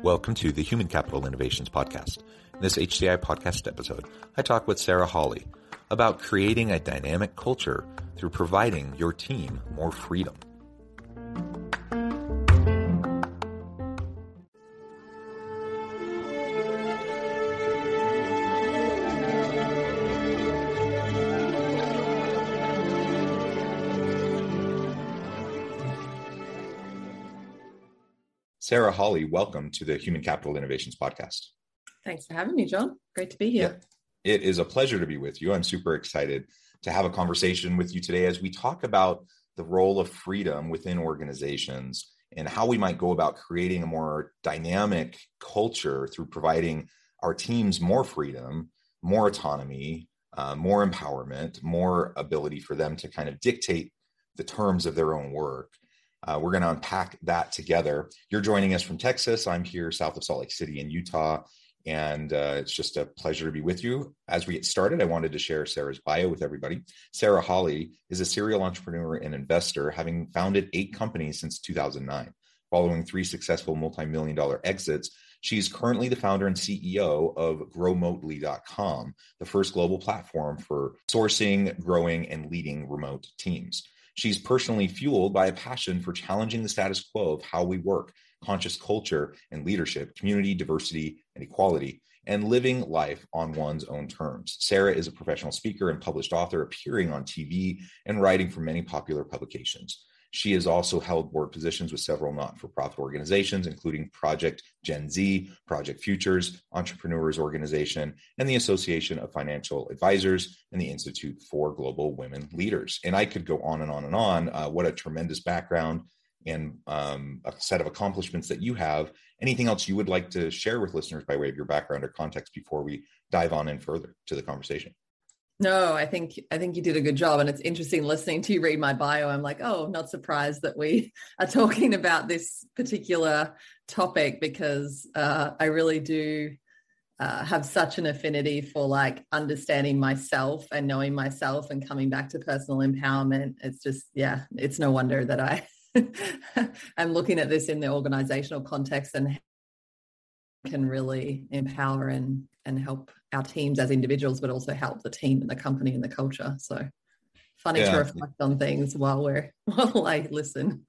Welcome to the Human Capital Innovations Podcast. In this HCI podcast episode, I talk with Sarah Hawley about creating a dynamic culture through providing your team more freedom. Sarah Hawley, welcome to the Human Capital Innovations Podcast. Thanks for having me, John. Great to be here. Yeah, it is a pleasure to be with you. I'm super excited to have a conversation with you today as we talk about the role of freedom within organizations and how we might go about creating a more dynamic culture through providing our teams more freedom, more autonomy, more empowerment, more ability for them to kind of dictate the terms of their own work. We're going to unpack that together. You're joining us from Texas. I'm here south of Salt Lake City in Utah, and it's just a pleasure to be with you. As we get started, I wanted to share Sarah's bio with everybody. Sarah Hawley is a serial entrepreneur and investor, having founded 8 companies since 2009. Following 3 successful multi-million-dollar exits, she's currently the founder and CEO of GrowMotely.com, the first global platform for sourcing, growing, and leading remote teams. She's personally fueled by a passion for challenging the status quo of how we work, conscious culture and leadership, community, diversity, and equality, and living life on one's own terms. Sarah is a professional speaker and published author, appearing on TV and writing for many popular publications. She has also held board positions with several not-for-profit organizations, including Project Gen Z, Project Futures, Entrepreneurs Organization, and the Association of Financial Advisors, and the Institute for Global Women Leaders. And I could go on and on and on. What a tremendous background and a set of accomplishments that you have. Anything else you would like to share with listeners by way of your background or context before we dive on in further to the conversation? No, I think you did a good job. And it's interesting listening to you read my bio. I'm like, oh, not surprised that we are talking about this particular topic, because I really do have such an affinity for like understanding myself and knowing myself and coming back to personal empowerment. It's just, yeah, it's no wonder that I am looking at this in the organizational context and can really empower and help our teams as individuals, but also help the team and the company and the culture. So funny to reflect on things while I listen.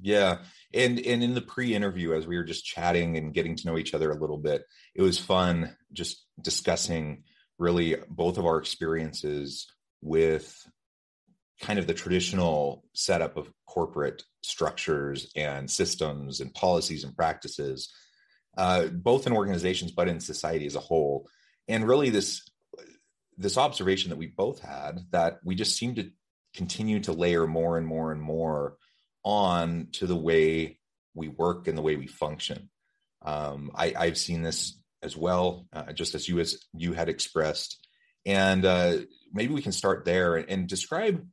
Yeah. And in the pre-interview, as we were just chatting and getting to know each other a little bit, it was fun just discussing really both of our experiences with kind of the traditional setup of corporate structures and systems and policies and practices, both in organizations, but in society as a whole. And really this observation that we both had, that we just seem to continue to layer more and more and more on to the way we work and the way we function. I've seen this as well, just as you had expressed. And maybe we can start there and describe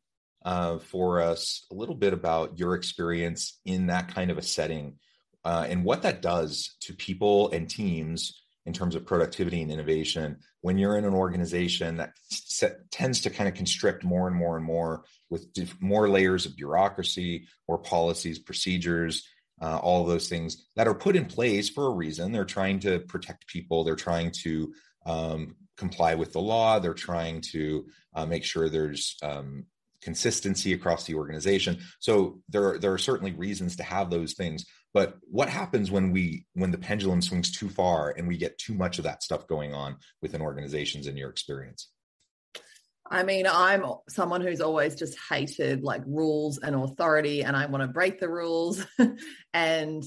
for us a little bit about your experience in that kind of a setting. And what that does to people and teams in terms of productivity and innovation when you're in an organization that tends to kind of constrict more and more and more with more layers of bureaucracy or policies, procedures, all of those things that are put in place for a reason. They're trying to protect people. They're trying to comply with the law. They're trying to make sure there's consistency across the organization. So there are certainly reasons to have those things. But what happens when the pendulum swings too far and we get too much of that stuff going on within organizations in your experience? I mean, I'm someone who's always just hated like rules and authority, and I want to break the rules. And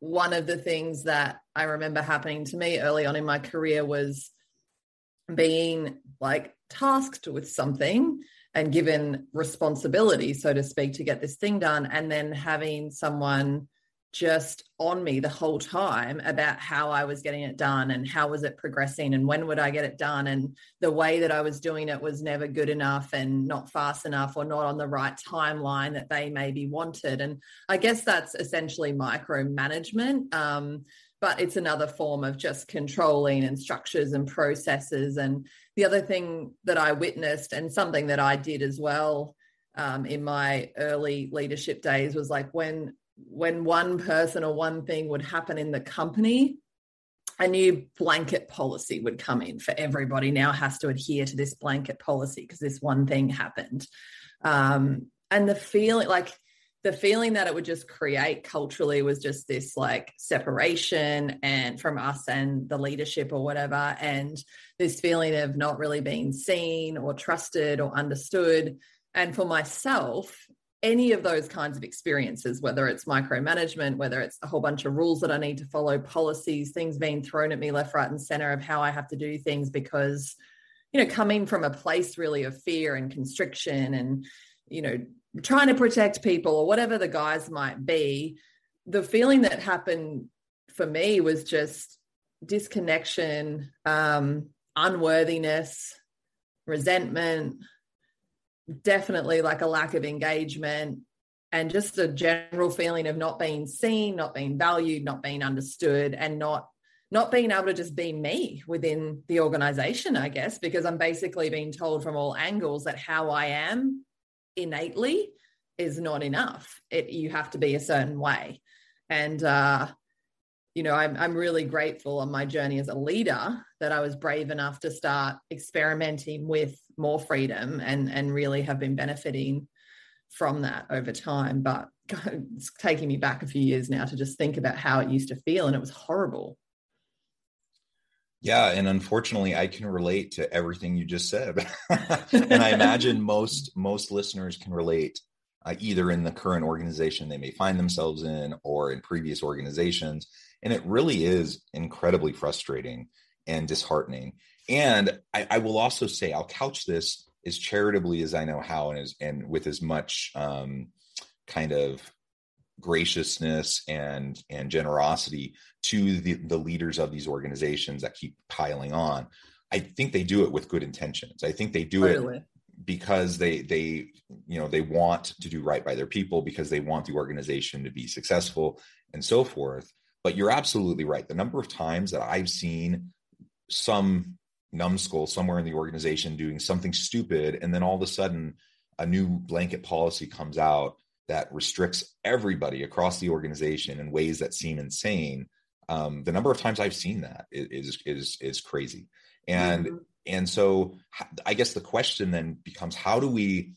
one of the things that I remember happening to me early on in my career was being like tasked with something and given responsibility, so to speak, to get this thing done, and then having someone just on me the whole time about how I was getting it done and how was it progressing and when would I get it done, and the way that I was doing it was never good enough and not fast enough or not on the right timeline that they maybe wanted. And I guess that's essentially micromanagement, but it's another form of just controlling and structures and processes. And the other thing that I witnessed, and something that I did as well in my early leadership days, was like when one person or one thing would happen in the company, a new blanket policy would come in for everybody now has to adhere to this blanket policy because this one thing happened. And the feeling that it would just create culturally was just this like separation and from us and the leadership or whatever, and this feeling of not really being seen or trusted or understood. And for myself, any of those kinds of experiences, whether it's micromanagement, whether it's a whole bunch of rules that I need to follow, policies, things being thrown at me left, right, and center of how I have to do things because, you know, coming from a place really of fear and constriction and, you know, trying to protect people or whatever the guise might be, the feeling that happened for me was just disconnection, unworthiness, resentment, definitely like a lack of engagement, and just a general feeling of not being seen, not being valued, not being understood, and not being able to just be me within the organization, I guess, because I'm basically being told from all angles that how I am innately is not enough. You have to be a certain way. And, you know, I'm really grateful on my journey as a leader that I was brave enough to start experimenting with more freedom and really have been benefiting from that over time. But God, it's taking me back a few years now to just think about how it used to feel, and it was horrible. Yeah. And unfortunately, I can relate to everything you just said. And I imagine most listeners can relate, either in the current organization they may find themselves in or in previous organizations. And it really is incredibly frustrating and disheartening. And I will also say, I'll couch this as charitably as I know how, and with as much kind of graciousness and generosity to the leaders of these organizations that keep piling on. I think they do it with good intentions. I think they do it because they you know, they want to do right by their people, because they want the organization to be successful and so forth. But you're absolutely right. The number of times that I've seen some numbskull somewhere in the organization doing something stupid, and then all of a sudden a new blanket policy comes out that restricts everybody across the organization in ways that seem insane. The number of times I've seen that is crazy. And, mm-hmm. And so I guess the question then becomes, how do we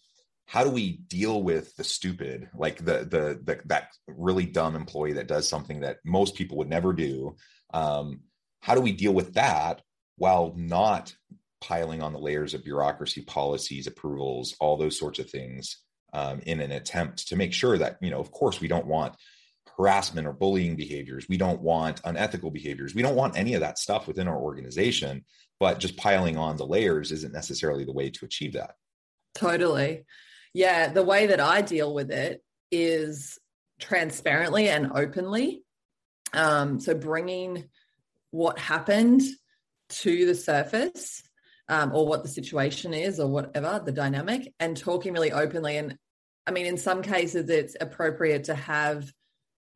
deal with the stupid, like the that really dumb employee that does something that most people would never do? How do we deal with that while not piling on the layers of bureaucracy, policies, approvals, all those sorts of things, in an attempt to make sure that, you know, of course, we don't want harassment or bullying behaviors. We don't want unethical behaviors. We don't want any of that stuff within our organization, but just piling on the layers isn't necessarily the way to achieve that. Totally. Yeah. The way that I deal with it is transparently and openly. So bringing what happened to the surface, or what the situation is or whatever the dynamic, and talking really openly. And I mean, in some cases it's appropriate to have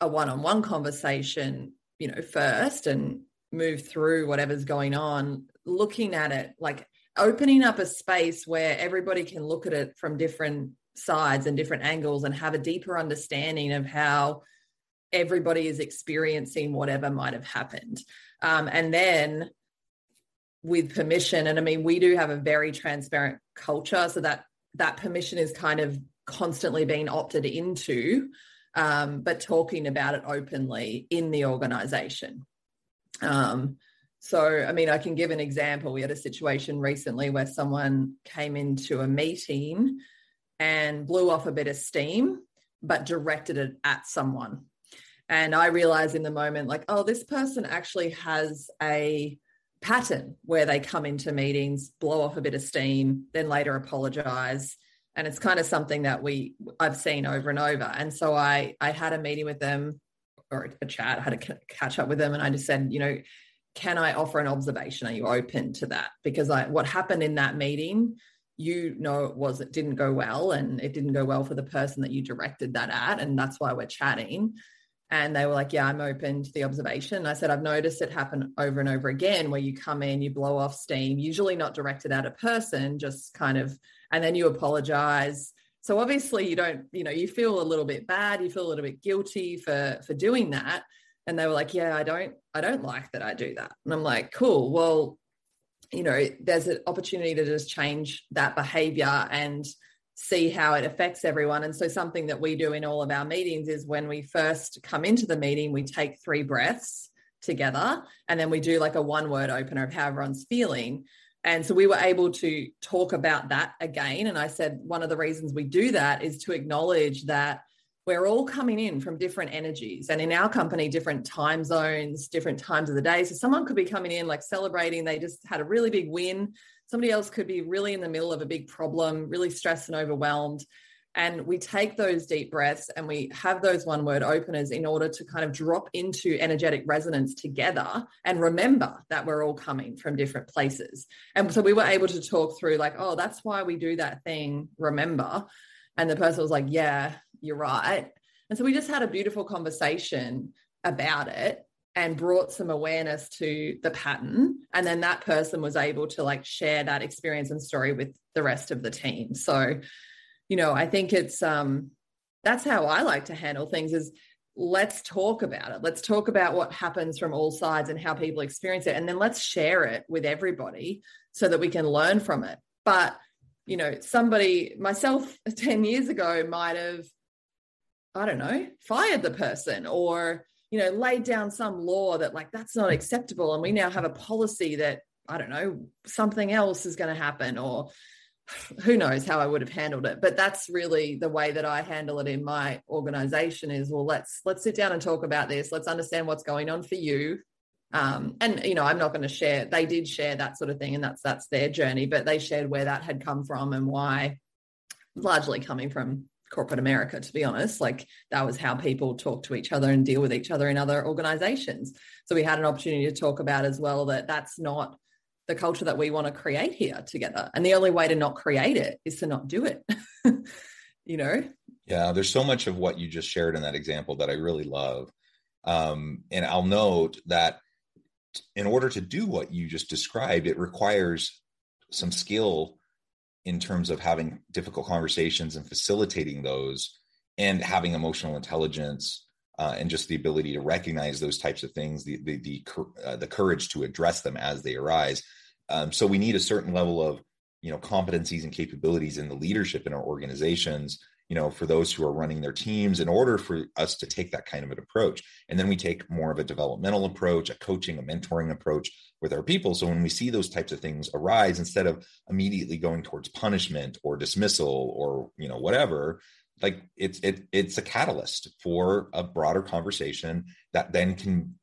a one-on-one conversation, you know, first and move through whatever's going on, looking at it, like opening up a space where everybody can look at it from different sides and different angles and have a deeper understanding of how everybody is experiencing whatever might have happened. And then with permission. And I mean, we do have a very transparent culture, so that permission is kind of constantly being opted into, but talking about it openly in the organization. So, I mean, I can give an example. We had a situation recently where someone came into a meeting and blew off a bit of steam, but directed it at someone. And I realized in the moment, like, oh, this person actually has a pattern where they come into meetings, blow off a bit of steam, then later apologize, And it's kind of something that I've seen over and over. And so I had a meeting with them, or a chat, I had a catch up with them, and I just said, you know, can I offer an observation? Are you open to that? Because what happened in that meeting, you know, it didn't go well, and it didn't go well for the person that you directed that at. And that's why we're chatting. And they were like, yeah, I'm open to the observation. And I said, I've noticed it happen over and over again, where you come in, you blow off steam, usually not directed at a person, just kind of, and then you apologize. So obviously you don't, you know, you feel a little bit bad, you feel a little bit guilty for doing that. And they were like, yeah, I don't like that I do that. And I'm like, cool. Well, you know, there's an opportunity to just change that behavior and see how it affects everyone. And so something that we do in all of our meetings is when we first come into the meeting, we take 3 breaths together, and then we do like a 1-word opener of how everyone's feeling. And so we were able to talk about that again. And I said, one of the reasons we do that is to acknowledge that we're all coming in from different energies, and in our company, different time zones, different times of the day. So someone could be coming in like celebrating, they just had a really big win. Somebody else could be really in the middle of a big problem, really stressed and overwhelmed. And we take those deep breaths and we have those 1-word openers in order to kind of drop into energetic resonance together and remember that we're all coming from different places. And so we were able to talk through like, oh, that's why we do that thing, remember. And the person was like, yeah, you're right. And so we just had a beautiful conversation about it and brought some awareness to the pattern. And then that person was able to like share that experience and story with the rest of the team. So, you know, I think it's, that's how I like to handle things, is let's talk about it. Let's talk about what happens from all sides and how people experience it. And then let's share it with everybody so that we can learn from it. But, you know, somebody, myself 10 years ago, might have, I don't know, fired the person, or, you know, laid down some law that like, that's not acceptable. And we now have a policy that, I don't know, something else is going to happen, or who knows how I would have handled it. But that's really the way that I handle it in my organization is, well, let's sit down and talk about this. Let's understand what's going on for you. And, you know, I'm not going to share, they did share that sort of thing, and that's their journey, but they shared where that had come from and why, largely coming from corporate America, to be honest. Like, that was how people talk to each other and deal with each other in other organizations. So we had an opportunity to talk about as well that that's not the culture that we want to create here together. And the only way to not create it is to not do it, you know? Yeah. There's so much of what you just shared in that example that I really love. And I'll note that in order to do what you just described, it requires some skill in terms of having difficult conversations and facilitating those, and having emotional intelligence and just the ability to recognize those types of things, the courage to address them as they arise. So we need a certain level of, you know, competencies and capabilities in the leadership in our organizations, you know, for those who are running their teams, in order for us to take that kind of an approach. And then we take more of a developmental approach, a coaching, a mentoring approach with our people. So when we see those types of things arise, instead of immediately going towards punishment or dismissal or, you know, whatever, like it's a catalyst for a broader conversation that then can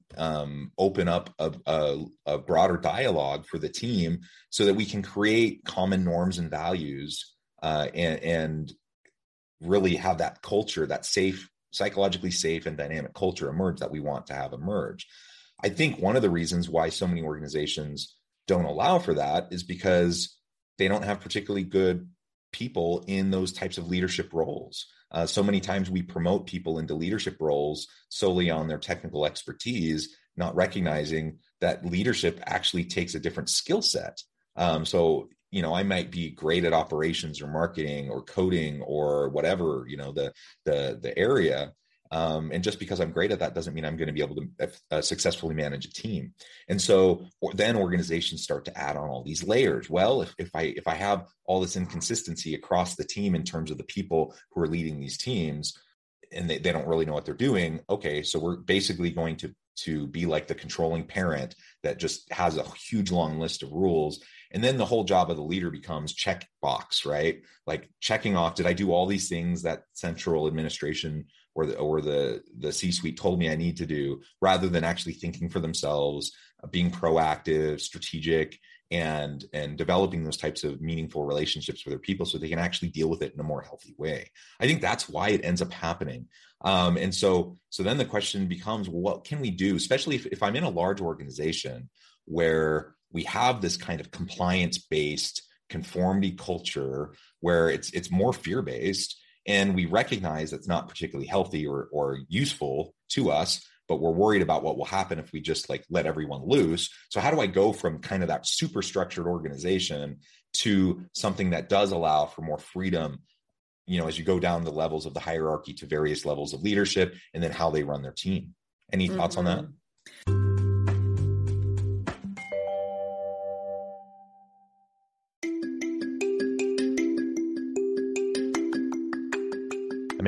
open up a broader dialogue for the team, so that we can create common norms and values and really have that culture, that safe, psychologically safe and dynamic culture emerge that we want to have emerge. I think one of the reasons why so many organizations don't allow for that is because they don't have particularly good people in those types of leadership roles. So many times we promote people into leadership roles solely on their technical expertise, not recognizing that leadership actually takes a different skill set. So, you know, I might be great at operations or marketing or coding or whatever, you know, the area. And just because I'm great at that doesn't mean I'm going to be able to successfully manage a team. And so then organizations start to add on all these layers. Well, if I have all this inconsistency across the team in terms of the people who are leading these teams, and they don't really know what they're doing. Okay. So we're basically going to be like the controlling parent that just has a huge long list of rules. And then the whole job of the leader becomes check box, right? Like checking off, did I do all these things that central administration or the C-suite told me I need to do, rather than actually thinking for themselves, being proactive, strategic, and developing those types of meaningful relationships with their people so they can actually deal with it in a more healthy way. I think that's why it ends up happening. And so then the question becomes, well, what can we do, especially if I'm in a large organization where we have this kind of compliance-based conformity culture where it's more fear-based, and we recognize that's not particularly healthy or useful to us, but we're worried about what will happen if we just like let everyone loose. So how do I go from kind of that super structured organization to something that does allow for more freedom, you know, as you go down the levels of the hierarchy to various levels of leadership and then how they run their team? Any thoughts on that? I'm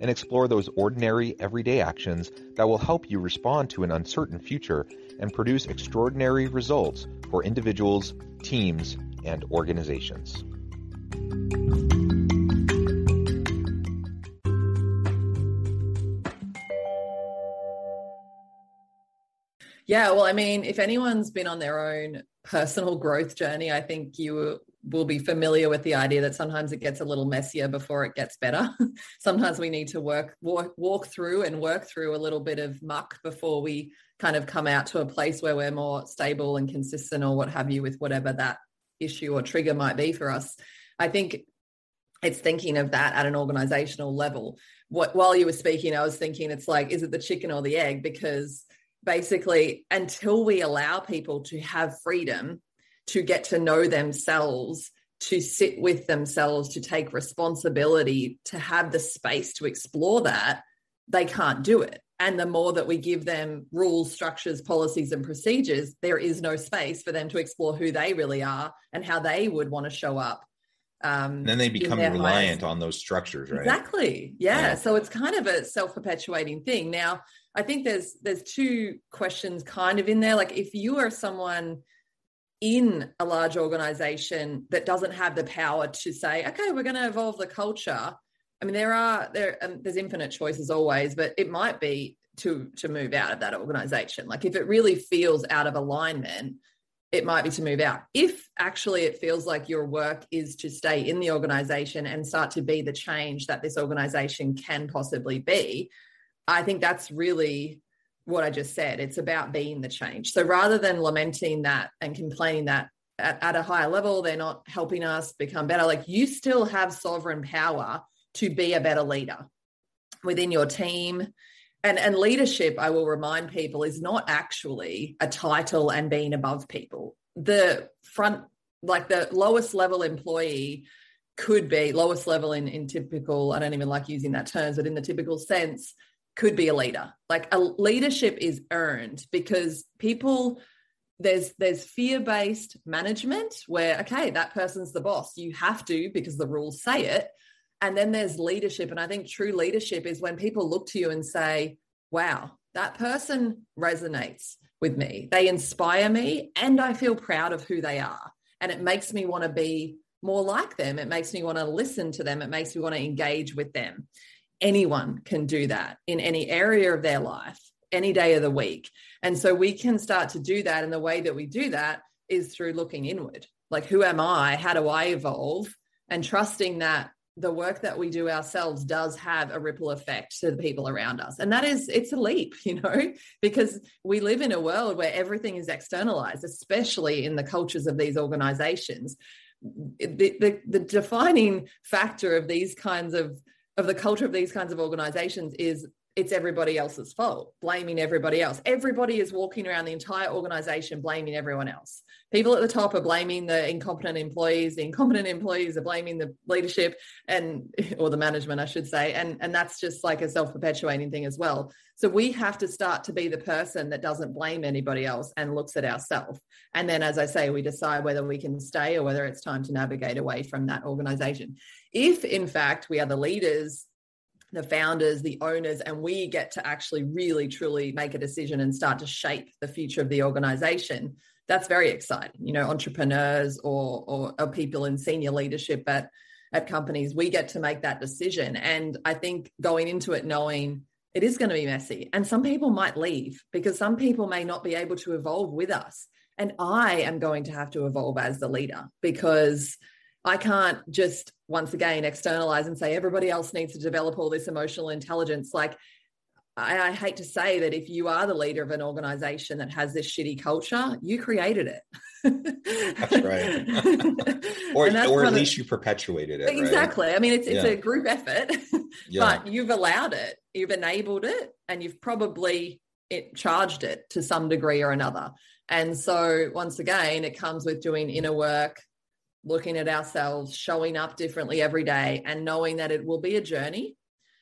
and explore those ordinary, everyday actions that will help you respond to an uncertain future and produce extraordinary results for individuals, teams, and organizations. Yeah, well, I mean, if anyone's been on their own personal growth journey, I think you will be familiar with the idea that sometimes it gets a little messier before it gets better. Sometimes we need to work through a little bit of muck before we kind of come out to a place where we're more stable and consistent or what have you with whatever that issue or trigger might be for us. I think it's thinking of that at an organizational level. While you were speaking, I was thinking it's like, is it the chicken or the egg? Because basically, until we allow people to have freedom to get to know themselves, to sit with themselves, to take responsibility, to have the space to explore that, they can't do it. And the more that we give them rules, structures, policies, and procedures, there is no space for them to explore who they really are and how they would want to show up. And then they become reliant on those structures, right? Exactly. Yeah. So it's kind of a self-perpetuating thing. Now, I think there's two questions kind of in there. Like if you are someone in a large organization that doesn't have the power to say, okay, we're going to evolve the culture. I mean, there's infinite choices always, but it might be to move out of that organization. Like if it really feels out of alignment, it might be to move out. If actually it feels like your work is to stay in the organization and start to be the change that this organization can possibly be, I think that's really what I just said. It's about being the change. So rather than lamenting that and complaining that at a higher level, they're not helping us become better, like you still have sovereign power to be a better leader within your team. And leadership, I will remind people, is not actually a title and being above people. The lowest level employee could be lowest level in typical, I don't even like using that term, but in the typical sense, could be a leader. Like a leadership is earned because people, there's fear-based management where, okay, that person's the boss. You have to because the rules say it. And then there's leadership. And I think true leadership is when people look to you and say, wow, that person resonates with me. They inspire me and I feel proud of who they are. And it makes me want to be more like them. It makes me want to listen to them. It makes me want to engage with them. Anyone can do that in any area of their life, any day of the week. And so we can start to do that. And the way that we do that is through looking inward. Like, who am I? How do I evolve? And trusting that the work that we do ourselves does have a ripple effect to the people around us. And it's a leap, because we live in a world where everything is externalized, especially in the cultures of these organizations. the defining factor of these kinds of the culture of these kinds of organizations is it's everybody else's fault, blaming everybody else. Everybody is walking around the entire organization blaming everyone else. People at the top are blaming the incompetent employees. The incompetent employees are blaming the leadership or the management, I should say. And that's just like a self-perpetuating thing as well. So we have to start to be the person that doesn't blame anybody else and looks at ourselves. And then, as I say, we decide whether we can stay or whether it's time to navigate away from that organization. If, in fact, we are the leaders, the founders, the owners, and we get to actually really, truly make a decision and start to shape the future of the organization, that's very exciting. You know, entrepreneurs or people in senior leadership at companies, we get to make that decision. And I think going into it knowing it is going to be messy, and some people might leave because some people may not be able to evolve with us. And I am going to have to evolve as the leader, because I can't just, once again, externalize and say everybody else needs to develop all this emotional intelligence. Like, I hate to say that if you are the leader of an organization that has this shitty culture, you created it. That's right. or at least you perpetuated it. Exactly. Right? I mean, it's a group effort, but you've allowed it, you've enabled it, and you've probably charged it to some degree or another. And so once again, it comes with doing inner work, looking at ourselves, showing up differently every day, and knowing that it will be a journey,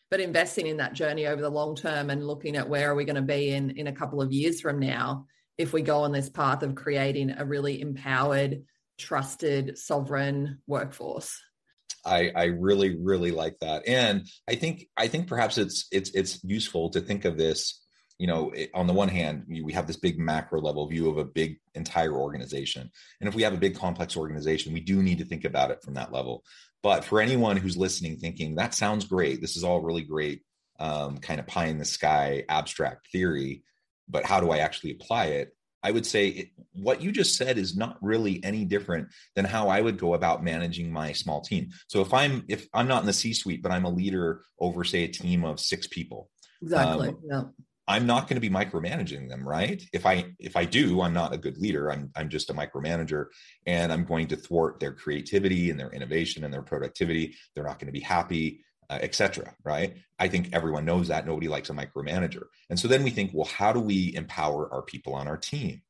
but investing in that journey over the long term and looking at where are we going to be in a couple of years from now if we go on this path of creating a really empowered, trusted, sovereign workforce. I really, really like that. And I think perhaps it's useful to think of this, you know, on the one hand, we have this big macro level view of a big entire organization. And if we have a big complex organization, we do need to think about it from that level. But for anyone who's listening, thinking that sounds great, this is all really great, kind of pie in the sky, abstract theory, but how do I actually apply it? I would say what you just said is not really any different than how I would go about managing my small team. So if I'm not in the C-suite, but I'm a leader over, say, a team of 6 people. Exactly. I'm not going to be micromanaging them, right? If I do, I'm not a good leader. I'm just a micromanager, and I'm going to thwart their creativity and their innovation and their productivity. They're not going to be happy, etc. Right? I think everyone knows that. Nobody likes a micromanager. And so then we think, well, how do we empower our people on our team?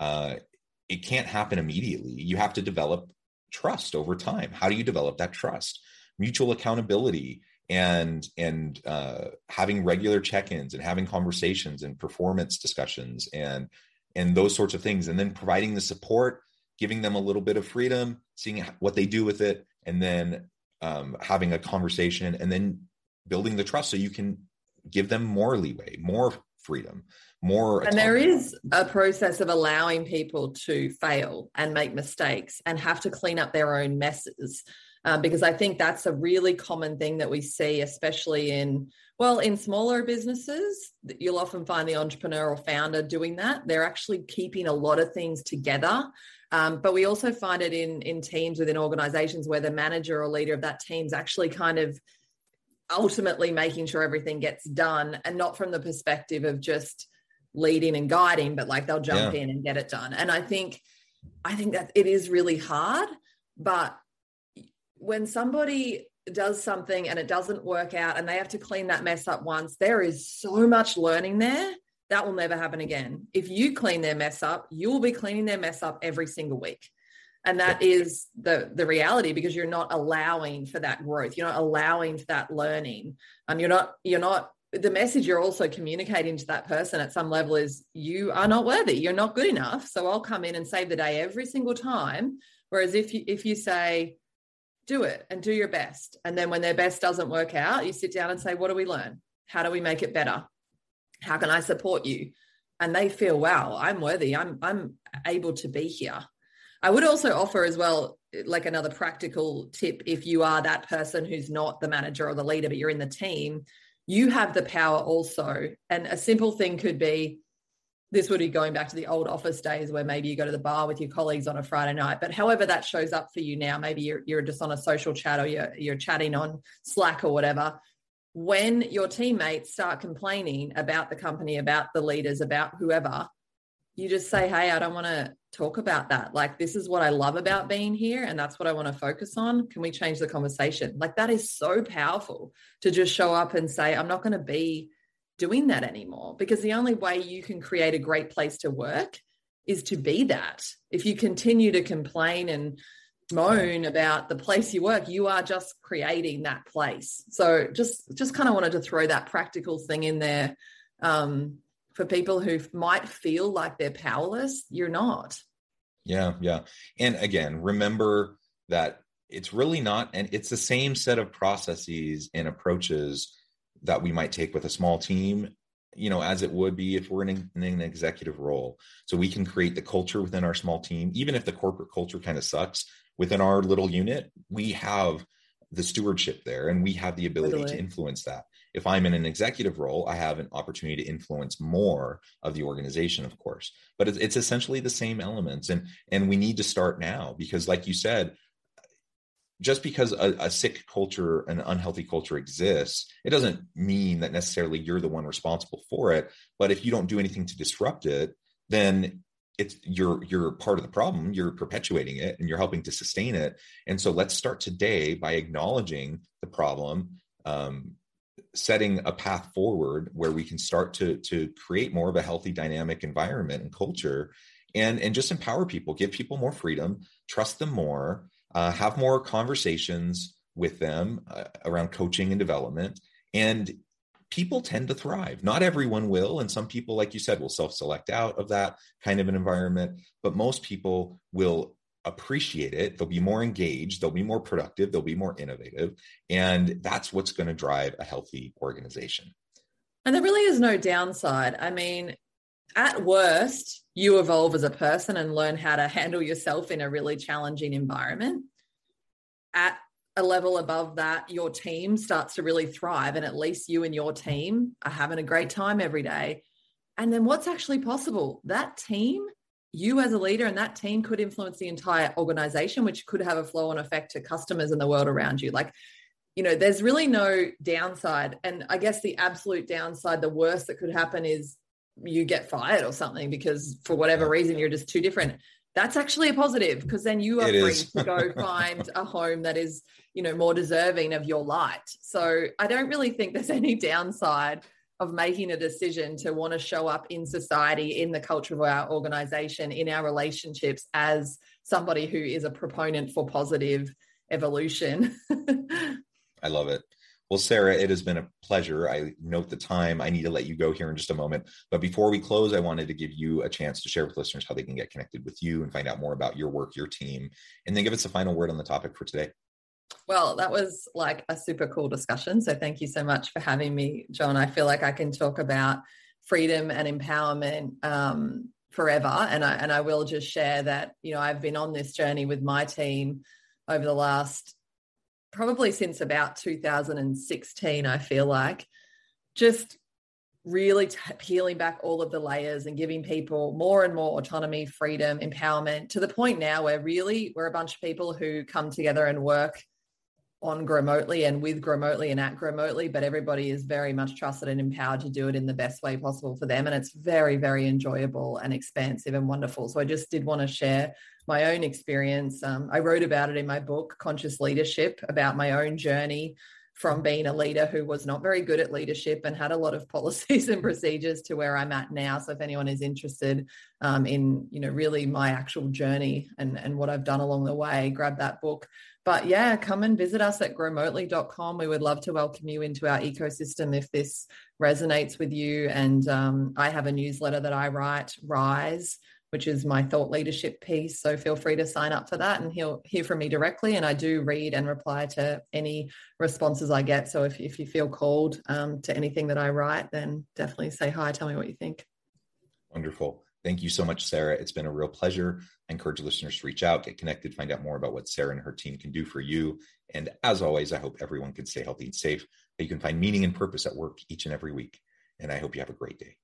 It can't happen immediately. You have to develop trust over time. How do you develop that trust? Mutual accountability, and having regular check-ins and having conversations and performance discussions and those sorts of things. And then providing the support, giving them a little bit of freedom, seeing what they do with it, and then having a conversation, and then building the trust so you can give them more leeway, more freedom, more autonomy. And there is a process of allowing people to fail and make mistakes and have to clean up their own messes. Because I think that's a really common thing that we see, especially in smaller businesses. You'll often find the entrepreneur or founder doing that. They're actually keeping a lot of things together. But we also find it in teams within organizations where the manager or leader of that team's actually kind of ultimately making sure everything gets done, and not from the perspective of just leading and guiding, but like they'll jump in and get it done. And I think that it is really hard, but when somebody does something and it doesn't work out and they have to clean that mess up once, there is so much learning there that will never happen again. If you clean their mess up, you will be cleaning their mess up every single week. And that is the reality, because you're not allowing for that growth. You're not allowing for that learning. You're not the message you're also communicating to that person at some level is you are not worthy. You're not good enough. So I'll come in and save the day every single time. Whereas if you say, do it and do your best. And then when their best doesn't work out, you sit down and say, what do we learn? How do we make it better? How can I support you? And they feel, wow, I'm worthy. I'm able to be here. I would also offer as well, like another practical tip, if you are that person who's not the manager or the leader, but you're in the team, you have the power also. And a simple thing could be, this would be going back to the old office days where maybe you go to the bar with your colleagues on a Friday night, but however that shows up for you now, maybe you're just on a social chat, or you're chatting on Slack or whatever. When your teammates start complaining about the company, about the leaders, about whoever, you just say, hey, I don't want to talk about that. Like, this is what I love about being here, and that's what I want to focus on. Can we change the conversation? Like, that is so powerful to just show up and say, I'm not going to be doing that anymore. Because the only way you can create a great place to work is to be that. If you continue to complain and moan about the place you work, you are just creating that place. So just kind of wanted to throw that practical thing in there. For people who might feel like they're powerless, you're not. Yeah. Yeah. And again, remember that it's really not, and it's the same set of processes and approaches that we might take with a small team, you know, as it would be if we're in an executive role. So we can create the culture within our small team. Even if the corporate culture kind of sucks within our little unit, we have the stewardship there, and we have the ability to influence that. If I'm in an executive role, I have an opportunity to influence more of the organization, of course, but it's essentially the same elements. And we need to start now, because like you said, just because a sick culture, an unhealthy culture exists, it doesn't mean that necessarily you're the one responsible for it. But if you don't do anything to disrupt it, then you're part of the problem. You're perpetuating it, and you're helping to sustain it. And so let's start today by acknowledging the problem, setting a path forward where we can start to create more of a healthy, dynamic environment and culture, and just empower people, give people more freedom, trust them more, have more conversations with them around coaching and development. And people tend to thrive. Not everyone will. And some people, like you said, will self-select out of that kind of an environment, but most people will appreciate it. They'll be more engaged. They'll be more productive. They'll be more innovative. And that's what's going to drive a healthy organization. And there really is no downside. I mean, at worst, you evolve as a person and learn how to handle yourself in a really challenging environment. At a level above that, your team starts to really thrive, and at least you and your team are having a great time every day. And then what's actually possible? That team, you as a leader, and that team could influence the entire organization, which could have a flow-on effect to customers and the world around you. Like, you know, there's really no downside. And I guess the absolute downside, the worst that could happen, is you get fired or something because for whatever reason, you're just too different. That's actually a positive, because then you are free to go find a home that is, you know, more deserving of your light. So I don't really think there's any downside of making a decision to want to show up in society, in the culture of our organization, in our relationships, as somebody who is a proponent for positive evolution. I love it. Well, Sarah, it has been a pleasure. I note the time. I need to let you go here in just a moment. But before we close, I wanted to give you a chance to share with listeners how they can get connected with you and find out more about your work, your team, and then give us a final word on the topic for today. Well, that was like a super cool discussion. So thank you so much for having me, John. I feel like I can talk about freedom and empowerment forever. And I will just share that, you know, I've been on this journey with my team over the last, probably since about 2016, I feel like, just really peeling back all of the layers and giving people more and more autonomy, freedom, empowerment, to the point now where really we're a bunch of people who come together and work on GrowMotely and with GrowMotely and at GrowMotely, but everybody is very much trusted and empowered to do it in the best way possible for them. And it's very, very enjoyable and expansive and wonderful. So I just did want to share my own experience. I wrote about it in my book, Conscious Leadership, about my own journey from being a leader who was not very good at leadership and had a lot of policies and procedures to where I'm at now. So if anyone is interested in, you know, really my actual journey and what I've done along the way, grab that book. But yeah, come and visit us at growmotely.com. We would love to welcome you into our ecosystem if this resonates with you. And I have a newsletter that I write, Rise, which is my thought leadership piece. So feel free to sign up for that, and he'll hear from me directly. And I do read and reply to any responses I get. So if you feel called to anything that I write, then definitely say hi. Tell me what you think. Wonderful. Thank you so much, Sarah. It's been a real pleasure. I encourage listeners to reach out, get connected, find out more about what Sarah and her team can do for you. And as always, I hope everyone can stay healthy and safe, that you can find meaning and purpose at work each and every week. And I hope you have a great day.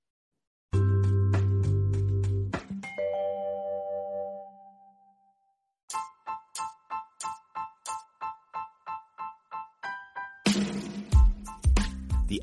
The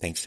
Thanks